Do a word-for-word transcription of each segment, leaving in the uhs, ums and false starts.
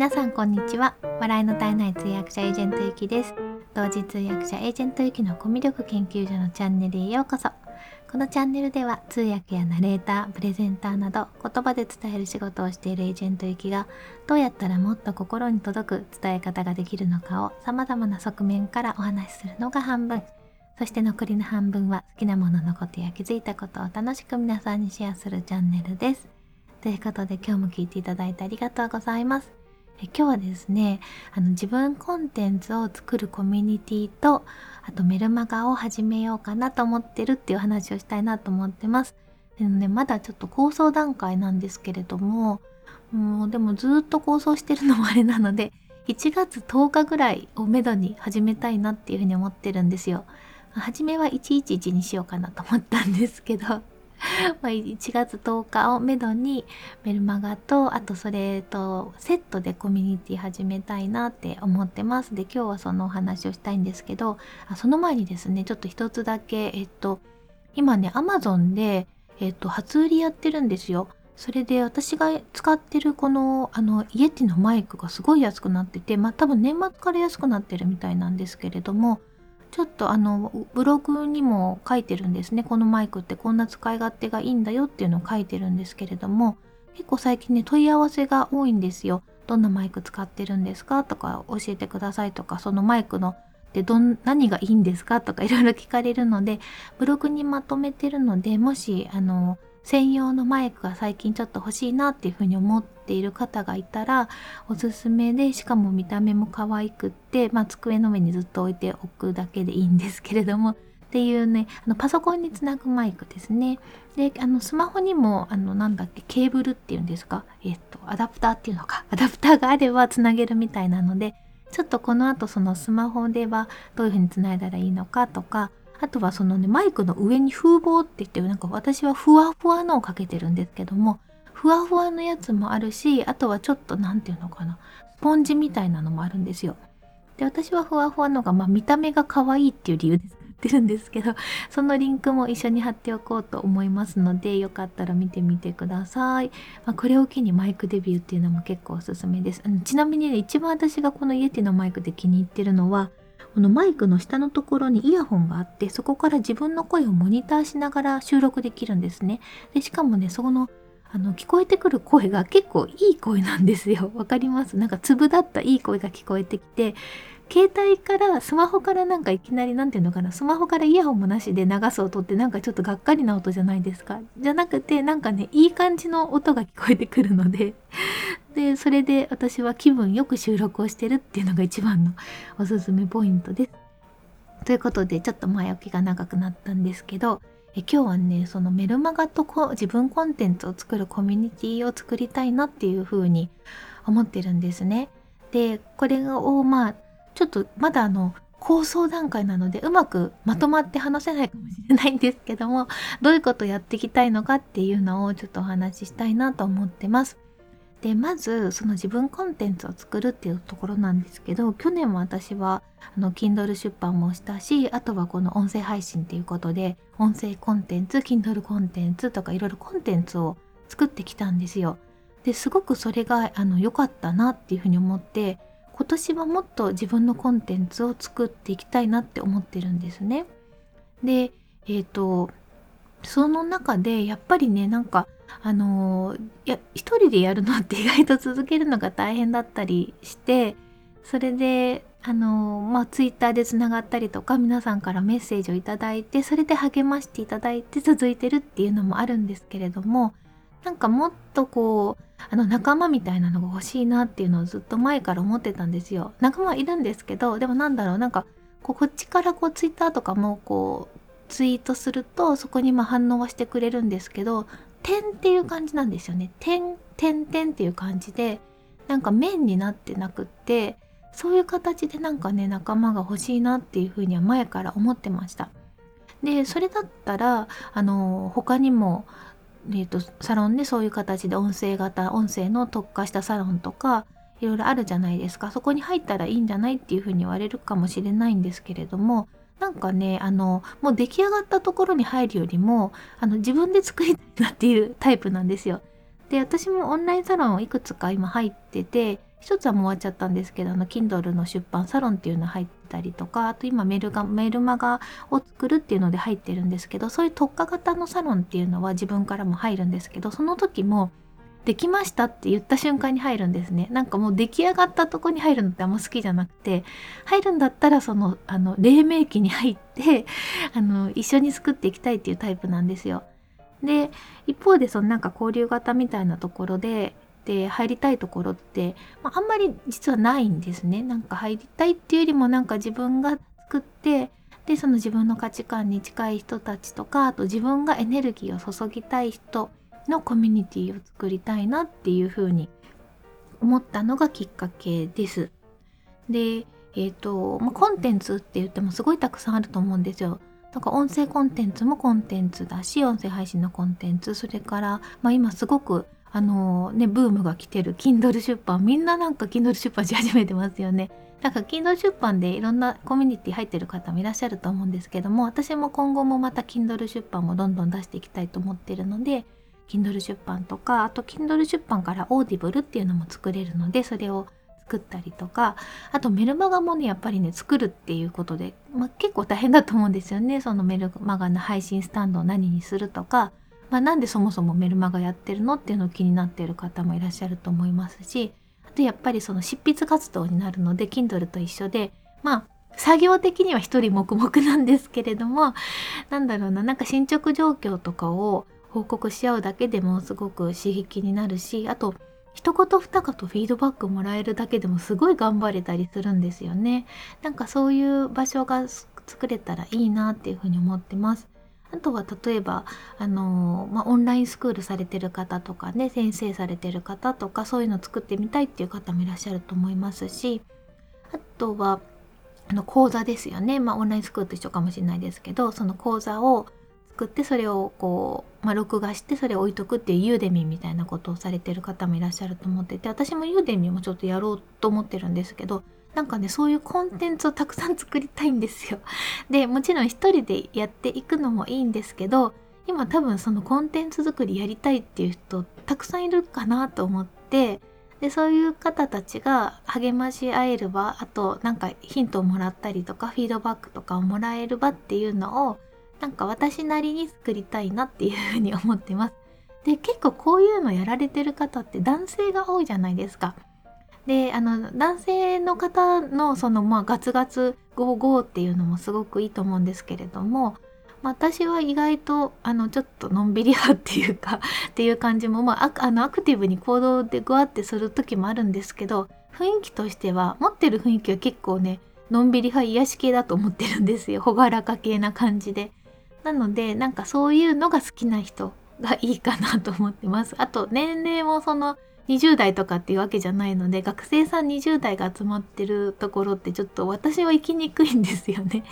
皆さんこんにちは。笑いの絶えない通訳者エージェントゆきです。同時通訳者エージェントゆきのコミュ力研究所のチャンネルへようこそ。このチャンネルでは通訳やナレーター、プレゼンターなど言葉で伝える仕事をしているエージェントゆきがどうやったらもっと心に届く伝え方ができるのかを様々な側面からお話しするのが半分、そして残りの半分は好きなもののことや気づいたことを楽しく皆さんにシェアするチャンネルです。ということで今日も聞いていただいてありがとうございます。え今日はですねあの自分コンテンツを作るコミュニティとあとメルマガを始めようかなと思ってるっていう話をしたいなと思ってます。でもね、まだちょっと構想段階なんですけれども、もうでもずっと構想してるのもあれなのでいちがつとおかぐらいをめどに始めたいなっていうふうに思ってるんですよ。初めはいちいちいちにしようかなと思ったんですけどまあいちがつとおかをめどにメルマガとあとそれとセットでコミュニティ始めたいなって思ってます。で今日はそのお話をしたいんですけど、あその前にですねちょっと一つだけえっと今ね Amazon でえっと初売りやってるんですよ。それで私が使ってるこのあのイエティのマイクがすごい安くなってて、まあ多分年末から安くなってるみたいなんですけれども、ちょっとあのブログにも書いてるんですね。このマイクってこんな使い勝手がいいんだよっていうのを書いてるんですけれども、結構最近ね問い合わせが多いんですよ。どんなマイク使ってるんですかとか教えてくださいとか、そのマイクのでどん何がいいんですかとかいろいろ聞かれるのでブログにまとめてるので、もしあの専用のマイクが最近ちょっと欲しいなっていうふうに思っている方がいたらおすすめで、しかも見た目も可愛くって、まあ、机の上にずっと置いておくだけでいいんですけれどもっていうね、あのパソコンにつなぐマイクですね。で、あのスマホにもあのなんだっけケーブルっていうんですか、えっとアダプターっていうのかアダプターがあればつなげるみたいなので、ちょっとこの後そのスマホではどういうふうにつないだらいいのかとか、あとはそのねマイクの上に風防って言って、なんか私はふわふわのをかけてるんですけども、ふわふわのやつもあるし、あとはちょっとなんていうのかなスポンジみたいなのもあるんですよ。で私はふわふわのが、まあ、見た目が可愛いっていう理由で使ってるんですけど、そのリンクも一緒に貼っておこうと思いますので、よかったら見てみてください。まあ、これを機にマイクデビューっていうのも結構おすすめです。あのちなみにね一番私がこのイエティのマイクで気に入ってるのは、このマイクの下のところにイヤホンがあって、そこから自分の声をモニターしながら収録できるんですね。で、しかもね、その、あの、聞こえてくる声が結構いい声なんですよ。わかります？なんか粒だったいい声が聞こえてきて、携帯から、スマホからなんかいきなりなんていうのかな、スマホからイヤホンもなしで流す音ってなんかちょっとがっかりな音じゃないですか。じゃなくて、なんかね、いい感じの音が聞こえてくるのでで、それで私は気分よく収録をしてるっていうのが一番のおすすめポイントです。ということで、ちょっと前置きが長くなったんですけど、え今日はね、そのメルマガとこ自分コンテンツを作るコミュニティを作りたいなっていうふうに思ってるんですね。で、これをまあ、ちょっとまだあの構想段階なのでうまくまとまって話せないかもしれないんですけども、どういうことをやっていきたいのかっていうのをちょっとお話ししたいなと思ってます。で、まずその自分コンテンツを作るっていうところなんですけど、去年も私はあの Kindle 出版もしたし、あとはこの音声配信っていうことで音声コンテンツ、Kindle コンテンツとかいろいろコンテンツを作ってきたんですよ。ですごくそれがあの良かったなっていうふうに思って、今年はもっと自分のコンテンツを作っていきたいなって思ってるんですね。で、えっと、その中でやっぱりね、なんかあのー、いや一人でやるのって意外と続けるのが大変だったりして、それであのー、まあツイッターでつながったりとか皆さんからメッセージをいただいて、それで励ましていただいて続いてるっていうのもあるんですけれども、なんかもっとこうあの仲間みたいなのが欲しいなっていうのをずっと前から思ってたんですよ。仲間いるんですけど、でもなんだろう、なんかこうこっちからこうツイッターとかもこうツイートするとそこにまあ反応はしてくれるんですけど、点っていう感じなんですよね。点点点っていう感じで、なんか面になってなくって、そういう形でなんかね仲間が欲しいなっていうふうには前から思ってました。で、それだったらあの他にも、えーと、サロンでそういう形で音声型音声の特化したサロンとかいろいろあるじゃないですか。そこに入ったらいいんじゃないっていうふうに言われるかもしれないんですけれども、なんかね、あの、もう出来上がったところに入るよりも、あの、自分で作りたいなっていうタイプなんですよ。で、私もオンラインサロンをいくつか今入ってて、一つはもう終わっちゃったんですけど、あの Kindle の出版サロンっていうの入ってたりとか、あと今メルがメルマガを作るっていうので入ってるんですけど、そういう特化型のサロンっていうのは自分からも入るんですけど、その時もできましたって言った瞬間に入るんですね。なんかもう出来上がったとこに入るのってあんま好きじゃなくて、入るんだったらそのあの黎明期に入ってあの一緒に作っていきたいっていうタイプなんですよ。で、一方でそのなんか交流型みたいなところでで入りたいところって、まあ、あんまり実はないんですね。なんか入りたいっていうよりもなんか自分が作ってでその自分の価値観に近い人たちとか、あと自分がエネルギーを注ぎたい人のコミュニティを作りたいなっていうふうに思ったのがきっかけです。で、えーと、まあ、コンテンツって言ってもすごいたくさんあると思うんですよ。なんか音声コンテンツもコンテンツだし、音声配信のコンテンツ、それから、まあ、今すごくあのねブームが来てる Kindle 出版、みんななんか Kindle 出版し始めてますよね。なんか Kindle 出版でいろんなコミュニティ入ってる方もいらっしゃると思うんですけども、私も今後もまた Kindle 出版もどんどん出していきたいと思ってるので、Kindle 出版とか、あと Kindle 出版から Audible っていうのも作れるので、それを作ったりとか、あとメルマガもねやっぱりね作るっていうことで、まあ、結構大変だと思うんですよね。そのメルマガの配信スタンドを何にするとか、まあ、なんでそもそもメルマガやってるのっていうのを気になっている方もいらっしゃると思いますし、あとやっぱりその執筆活動になるので Kindle と一緒で、まあ作業的には一人黙々なんですけれども、なんだろうな、なんか進捗状況とかを報告し合うだけでもすごく刺激になるし、あと一言二言フィードバックもらえるだけでもすごい頑張れたりするんですよね。なんかそういう場所が作れたらいいなっていうふうに思ってます。あとは例えばあの、まあ、オンラインスクールされてる方とかね、先生されてる方とか、そういうの作ってみたいっていう方もいらっしゃると思いますし、あとはあの講座ですよね。まあ、オンラインスクールと一緒かもしれないですけど、その講座を作ってそれをこう、まあ、録画してそれを置いとくっていう Udemy みたいなことをされてる方もいらっしゃると思ってて、私も Udemy もちょっとやろうと思ってるんですけど、なんかねそういうコンテンツをたくさん作りたいんですよ。でもちろん一人でやっていくのもいいんですけど、今多分そのコンテンツ作りやりたいっていう人たくさんいるかなと思って、でそういう方たちが励まし合える場、あとなんかヒントをもらったりとかフィードバックとかをもらえる場っていうのをなんか私なりに作りたいなっていうふうに思ってます。で、結構こういうのやられてる方って男性が多いじゃないですか。で、あの男性の方のそのまあガツガツゴーゴーっていうのもすごくいいと思うんですけれども、まあ、私は意外とあのちょっとのんびり派っていうかっていう感じも、まあ、あのアクティブに行動でグワってする時もあるんですけど、雰囲気としては持ってる雰囲気は結構ねのんびり派癒し系だと思ってるんですよ。朗らか系な感じで。なのでなんかそういうのが好きな人がいいかなと思ってます。あと年齢もそのにじゅう代とかっていうわけじゃないので、学生さんにじゅう代が集まってるところってちょっと私は行きにくいんですよね。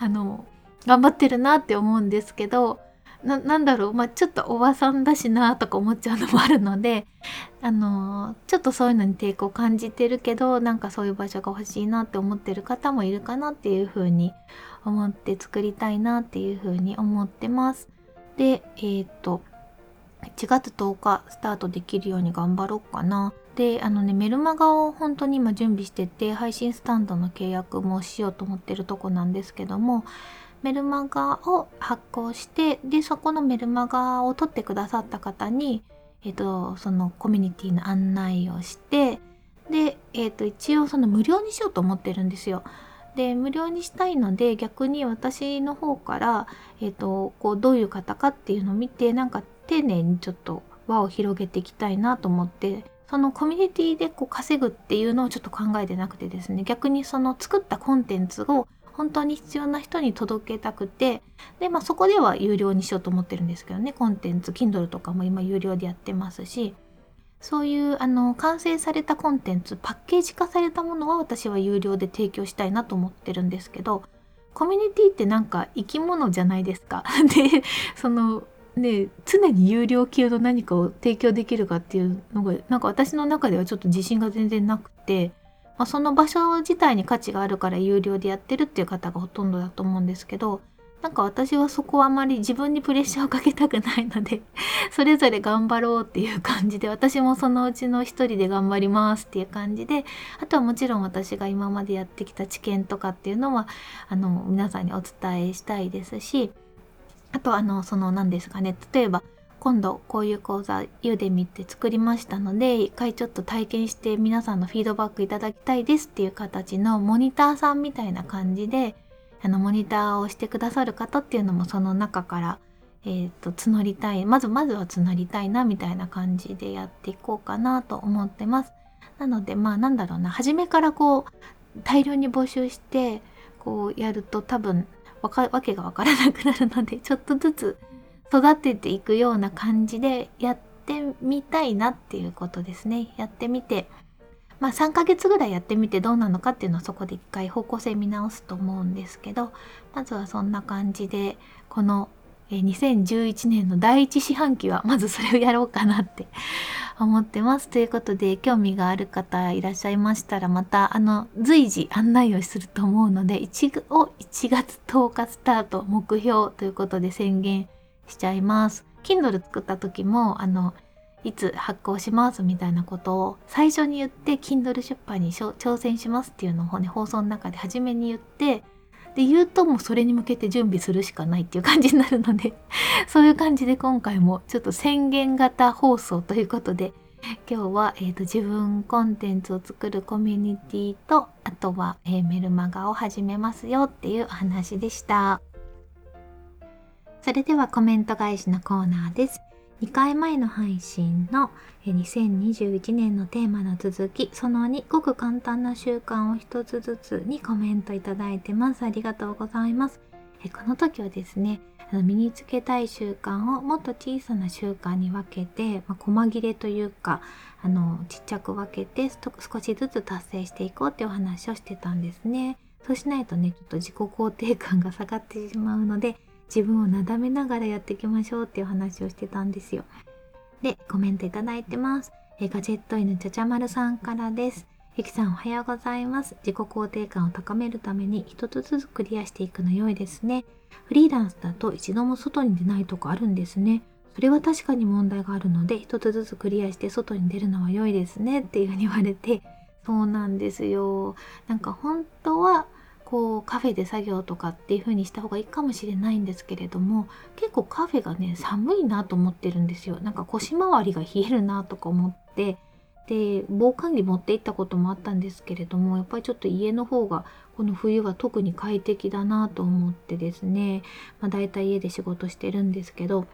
あの頑張ってるなって思うんですけど、 な, なんだろう、まあ、ちょっとおばさんだしなとか思っちゃうのもあるので、あのちょっとそういうのに抵抗感じてるけど、なんかそういう場所が欲しいなって思ってる方もいるかなっていうふうに思って作りたいなっていうふうに思ってます。で、えっといちがつとおかスタートできるように頑張ろうかな。で、あのねメルマガを本当に今準備してて、配信スタンドの契約もしようと思ってるとこなんですけども、メルマガを発行して、でそこのメルマガを取ってくださった方に、えっとそのコミュニティの案内をして、で、えっと一応その無料にしようと思ってるんですよ。で無料にしたいので、逆に私の方から、えー、とこうどういう方かっていうのを見て、なんか丁寧にちょっと輪を広げていきたいなと思って、そのコミュニティでこう稼ぐっていうのをちょっと考えてなくてですね、逆にその作ったコンテンツを本当に必要な人に届けたくて、で、まあ、そこでは有料にしようと思ってるんですけどね。コンテンツ Kindle とかも今有料でやってますし、そういうあの完成されたコンテンツ、パッケージ化されたものは私は有料で提供したいなと思ってるんですけど、コミュニティってなんか生き物じゃないですか。で、そのね、常に有料級の何かを提供できるかっていうのが、なんか私の中ではちょっと自信が全然なくて、まあ、その場所自体に価値があるから有料でやってるっていう方がほとんどだと思うんですけど、なんか私はそこはあまり自分にプレッシャーをかけたくないのでそれぞれ頑張ろうっていう感じで、私もそのうちの一人で頑張りますっていう感じで、あとはもちろん私が今までやってきた知見とかっていうのはあの皆さんにお伝えしたいですし、あとあのその何ですかね、例えば今度こういう講座 Udemy って作りましたので、一回ちょっと体験して皆さんのフィードバックいただきたいですっていう形のモニターさんみたいな感じで、あのモニターをしてくださる方っていうのもその中から、えー、と募りたい、まずまずは募りたいなみたいな感じでやっていこうかなと思ってます。なのでまあなんだろうな、初めからこう大量に募集してこうやると多分わかわけがわからなくなるので、ちょっとずつ育てていくような感じでやってみたいなっていうことですね。やってみて、まあさんかげつぐらいやってみてどうなのかっていうのをそこで一回方向性見直すと思うんですけど、まずはそんな感じでこのにせんじゅういちねんの第一四半期はまずそれをやろうかなって思ってます。ということで、興味がある方いらっしゃいましたら、またあの随時案内をすると思うので、一応いちがつとおかスタート目標ということで宣言しちゃいます。 Kindle 作った時もあのいつ発行しますみたいなことを最初に言って、 Kindle 出版に挑戦しますっていうのを、ね、放送の中で初めに言って、で言うともうそれに向けて準備するしかないっていう感じになるのでそういう感じで今回もちょっと宣言型放送ということで、今日は、えーと、自分コンテンツを作るコミュニティと、あとは、えー、メルマガを始めますよっていうお話でした。それではコメント返しのコーナーです。にかいまえの配信のにせんにじゅういちねんのテーマの続きそのに、ごく簡単な習慣を一つずつにコメントいただいてます。ありがとうございます。この時はですね、身につけたい習慣をもっと小さな習慣に分けて、まあ、細切れというかあのちっちゃく分けて少しずつ達成していこうっていうお話をしてたんですね。そうしないとね、ちょっと自己肯定感が下がってしまうので、自分をなだめながらやっていきましょうっていう話をしてたんですよ。で、コメントいただいてます。えガジェット犬ちゃちゃまるさんからです。ゆきさんおはようございます。自己肯定感を高めるために一つずつクリアしていくの良いですね。フリーランスだと一度も外に出ないとこあるんですね。それは確かに問題があるので、一つずつクリアして外に出るのは良いですねっていうふうに言われて、そうなんですよ。なんか本当はこうカフェで作業とかっていう風にした方がいいかもしれないんですけれども、結構カフェがね寒いなと思ってるんですよ。なんか腰回りが冷えるなとか思って、で防寒着持って行ったこともあったんですけれども、やっぱりちょっと家の方がこの冬は特に快適だなと思ってですね、まあ、だいたい家で仕事してるんですけど、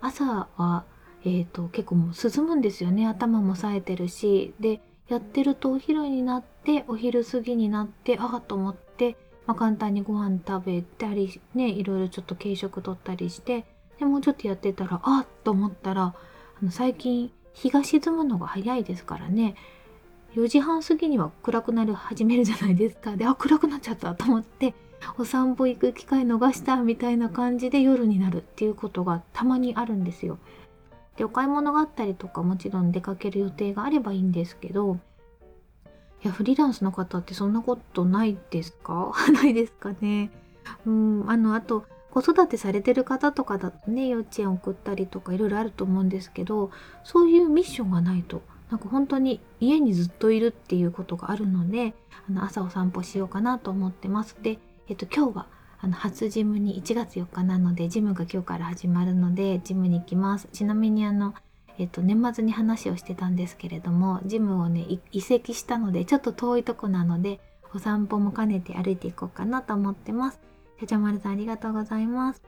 朝は、えーと、結構もう涼むんですよね。頭も冴えてるし、でやってるとお昼になってお昼過ぎになって、ああと思って、まあ、簡単にご飯食べたりね、いろいろちょっと軽食取ったりして、でもうちょっとやってたら、あっと思ったら、あの最近日が沈むのが早いですからね、よじはん過ぎには暗くなる始めるじゃないですか。で、あ、暗くなっちゃったと思って、お散歩行く機会逃したみたいな感じで夜になるっていうことがたまにあるんですよ。で、お買い物があったりとか、もちろん出かける予定があればいいんですけど、いや、フリーランスの方ってそんなことないですかないですかね。うん、あのあと子育てされてる方とかだとね、幼稚園送ったりとかいろいろあると思うんですけど、そういうミッションがないと、なんか本当に家にずっといるっていうことがあるので、あの朝お散歩しようかなと思ってます。で、えっと、今日はあの初ジムにいちがつよっかなので、ジムが今日から始まるのでジムに行きます。ちなみにあのえっと、年末に話をしてたんですけれども、ジムをね移籍したので、ちょっと遠いとこなのでお散歩も兼ねて歩いていこうかなと思ってます。ちゃちゃまるさんありがとうございます。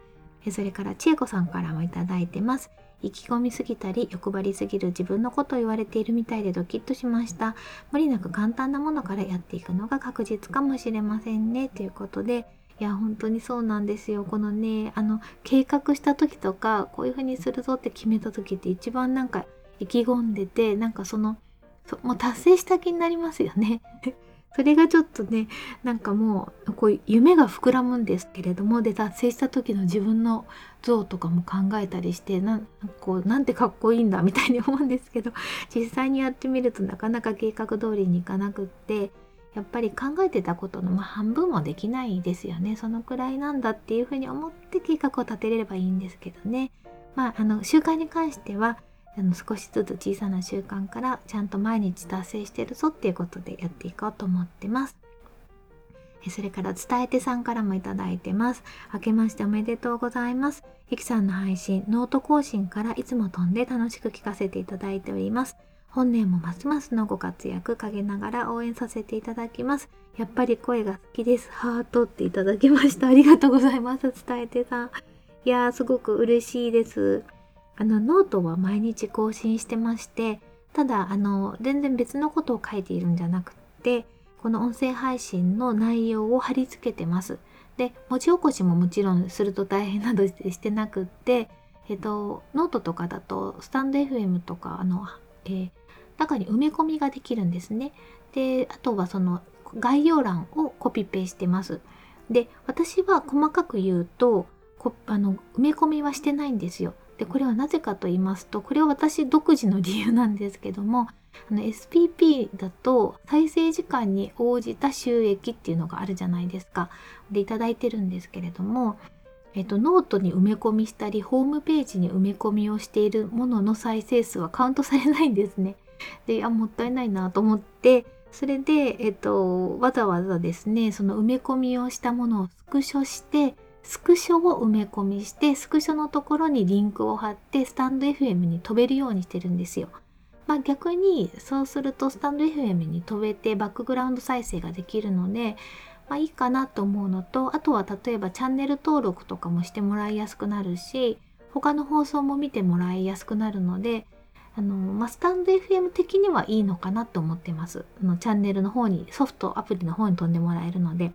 それからちえこさんからもいただいてます。意気込みすぎたり欲張りすぎる自分のことを言われているみたいでドキッとしました。無理なく簡単なものからやっていくのが確実かもしれませんね、ということで、いや本当にそうなんですよ。このね、あの計画した時とか、こういう風にするぞって決めた時って一番なんか意気込んでて、なんかそのそもう達成した気になりますよねそれがちょっとね、なんかもうこう夢が膨らむんですけれども、で達成した時の自分の像とかも考えたりして、なんこうなんてかっこいいんだみたいに思うんですけど、実際にやってみるとなかなか計画通りにいかなくって、やっぱり考えてたことの半分もできないですよね。そのくらいなんだっていうふうに思って計画を立てれればいいんですけどね。まあ、あの習慣に関してはあの少しずつ小さな習慣からちゃんと毎日達成してるぞっていうことでやっていこうと思ってます。それから伝えてさんからもいただいてます。明けましておめでとうございます。ゆきさんの配信、ノート更新からいつも飛んで楽しく聞かせていただいております。本年もますますのご活躍陰ながら応援させていただきます。やっぱり声が好きです。ハートっていただきました。ありがとうございます。伝えてさん。いやー、すごく嬉しいです。あの、ノートは毎日更新してまして、ただ、あの、全然別のことを書いているんじゃなくて、この音声配信の内容を貼り付けてます。で、文字起こしももちろんすると大変などしてなくって、えっと、ノートとかだとスタンド エフエム とかあの、えー、中に埋め込みができるんですね。で、あとはその概要欄をコピペしてます。で、私は細かく言うとこあの埋め込みはしてないんですよ。で、これはなぜかと言いますと、これは私独自の理由なんですけども、あの エスピーピー だと再生時間に応じた収益っていうのがあるじゃないですか。でいただいてるんですけれども、えっと、ノートに埋め込みしたりホームページに埋め込みをしているものの再生数はカウントされないんですね。で、あ、もったいないなと思って、それで、えっと、わざわざですね、その埋め込みをしたものをスクショしてスクショを埋め込みしてスクショのところにリンクを貼ってスタンド エフエム に飛べるようにしてるんですよ。まあ、逆にそうするとスタンド エフエム に飛べてバックグラウンド再生ができるので、まあ、いいかなと思うのと、あとは例えばチャンネル登録とかもしてもらいやすくなるし、他の放送も見てもらいやすくなるので、あの、まあ、スタンド エフエム 的にはいいのかなと思ってます。あのチャンネルの方に、ソフトアプリの方に飛んでもらえるので。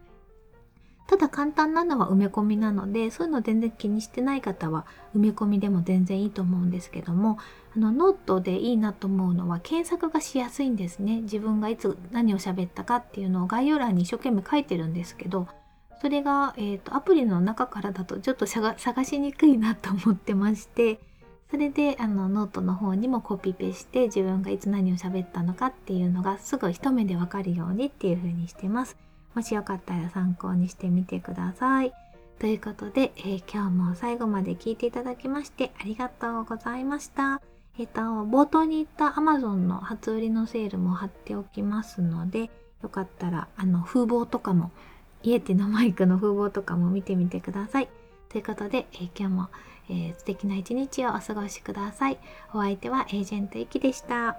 ただ簡単なのは埋め込みなので、そういうの全然気にしてない方は埋め込みでも全然いいと思うんですけども、あのノートでいいなと思うのは検索がしやすいんですね。自分がいつ何を喋ったかっていうのを概要欄に一生懸命書いてるんですけど、それが、えーと、アプリの中からだとちょっと探しにくいなと思ってまして、それであのノートの方にもコピペして自分がいつ何を喋ったのかっていうのがすぐ一目でわかるようにっていう風にしてます。もしよかったら参考にしてみてください。ということで、えー、今日も最後まで聞いていただきましてありがとうございました。えっと、冒頭に言った Amazon の初売りのセールも貼っておきますので、よかったらあの風貌とかも、イエティのマイクの風貌とかも見てみてください。ということで、えー、今日も、えー、素敵な一日をお過ごしください。お相手はエージェントゆきでした。